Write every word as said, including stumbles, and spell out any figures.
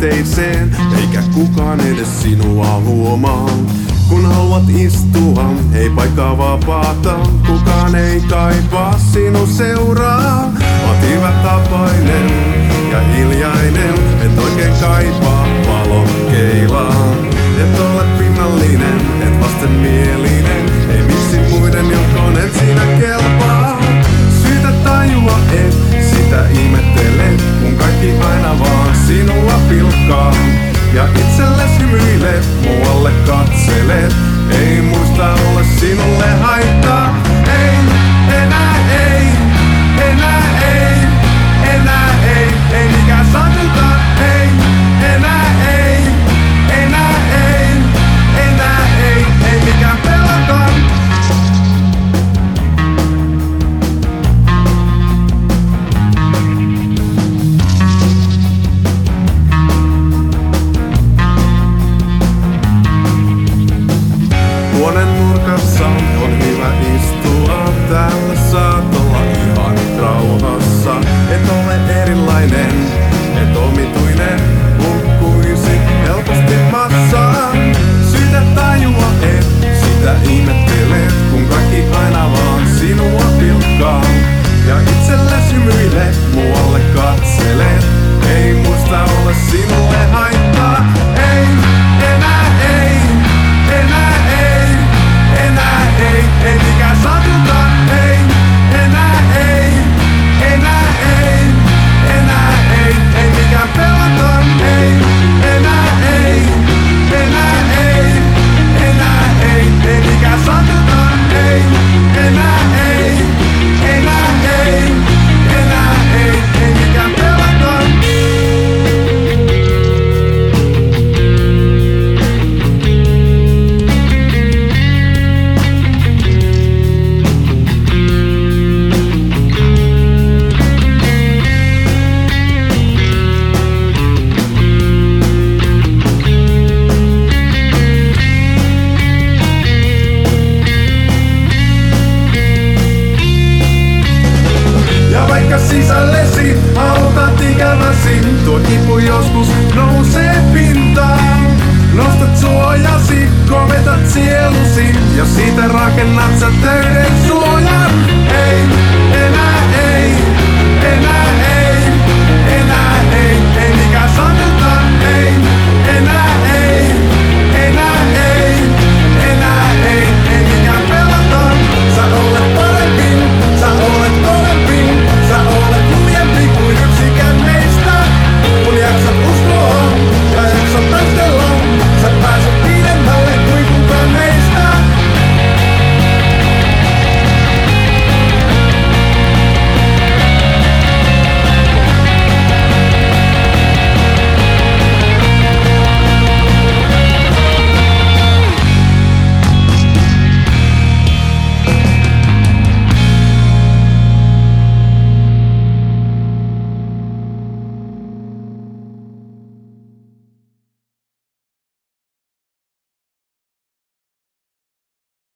teit sen, eikä kukaan edes sinua huomaa. Kun haluat istua, ei paikkaa vapaata, kukaan ei kaipaa sinun seuraa. Oot hyvä tapainen ja hiljainen, et oikein kaipaa valon keilaa. Et ole pinnallinen, et vastenmielinen, ei miksi muiden joukkoon et sinä kelpaa. Syytä tajua et, sitä ihmettele, kun kaikki aina vaan sinua pilkkaa. Ja itsellesi hymyilet, muualle katselet, ei muista ole sinulle haittaa. Ei, enää ei, enää ei, enää ei, ei mikään satuta. Ei, enää ei, enää ei, enää ei, ei mikään pelata. Huoneen nurkassa on hyvä istua, täällä saat olla ihan rauhassa. Et ole erilainen, et omituinen, lukkuisit helposti massaan. Syytä tajua et, sitä ihmettelet, kun kaikki aina vaan sinua pilkkaa. Ja itsellesi hymyilet, muualle katselet, ei muista olla sinulle haittaa. Ei, enää ei, enää ei. Ei, ei mikään satuta, ei, enää ei, enää ei, enää ei, ei mikään pelata, ei, enää ei, enää ei, enää ei, ei mikään satuta, ei, enää ei, enää ei, enää ei, ei mikään pelata. Sisällesi autat ikäväsi, tuo kipu joskus nousee pintaan. Nostat suojasi, kovetat sielusi ja siitä rakennat sä töiden.